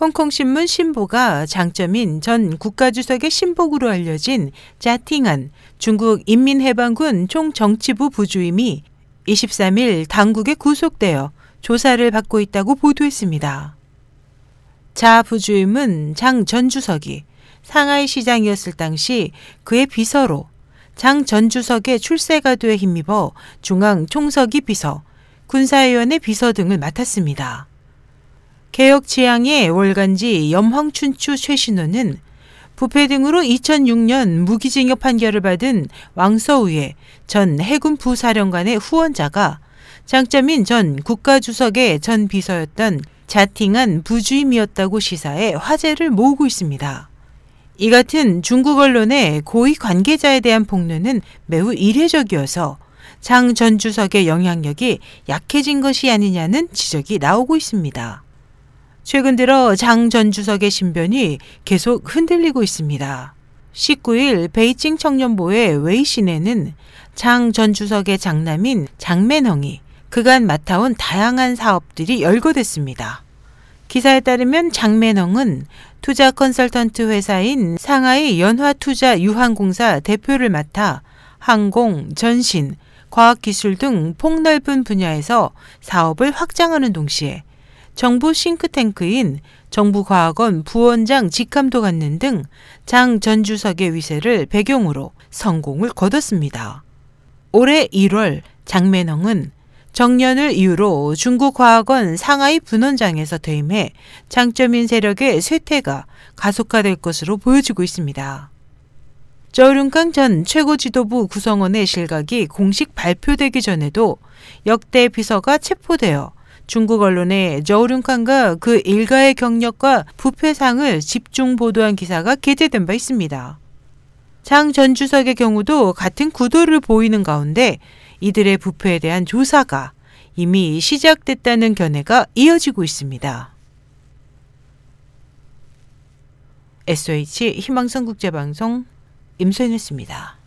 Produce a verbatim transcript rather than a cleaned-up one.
홍콩신문 신보가 장쩌민 전 국가주석의 신복으로 알려진 자팅안 중국 인민해방군 총정치부 부주임이 이십삼일 당국에 구속되어 조사를 받고 있다고 보도했습니다. 자 부주임은 장 전 주석이 상하이 시장이었을 당시 그의 비서로 장 전 주석의 출세가도에 힘입어 중앙 총서기 비서, 군사위원회 비서 등을 맡았습니다. 개혁지향의 월간지 염황춘추 최신호는 부패 등으로 이천육년 무기징역 판결을 받은 왕서우의 전 해군 부사령관의 후원자가 장쩌민 전 국가주석의 전 비서였던 자팅한 부주임이었다고 시사해 화제를 모으고 있습니다. 이 같은 중국 언론의 고위 관계자에 대한 폭로는 매우 이례적이어서 장 전 주석의 영향력이 약해진 것이 아니냐는 지적이 나오고 있습니다. 최근 들어 장 전 주석의 신변이 계속 흔들리고 있습니다. 십구일 베이징 청년보의 웨이신에는 장 전 주석의 장남인 장맨헝이 그간 맡아온 다양한 사업들이 열거됐습니다. 기사에 따르면 장맨헝은 투자 컨설턴트 회사인 상하이 연화투자 유한공사 대표를 맡아 항공, 전신, 과학기술 등 폭넓은 분야에서 사업을 확장하는 동시에 정부 싱크탱크인 정부과학원 부원장 직함도 갖는 등 장 전 주석의 위세를 배경으로 성공을 거뒀습니다. 올해 일월 장맨헝은 정년을 이유로 중국과학원 상하이 분원장에서 퇴임해 장쩌민 세력의 쇠퇴가 가속화될 것으로 보여지고 있습니다. 저룽강 전 최고지도부 구성원의 실각이 공식 발표되기 전에도 역대 비서가 체포되어 중국 언론에 저우룽캉과 그 일가의 경력과 부패상을 집중 보도한 기사가 게재된 바 있습니다. 장 전 주석의 경우도 같은 구도를 보이는 가운데 이들의 부패에 대한 조사가 이미 시작됐다는 견해가 이어지고 있습니다. 에스에이치 희망성국제방송 임소연이었습니다.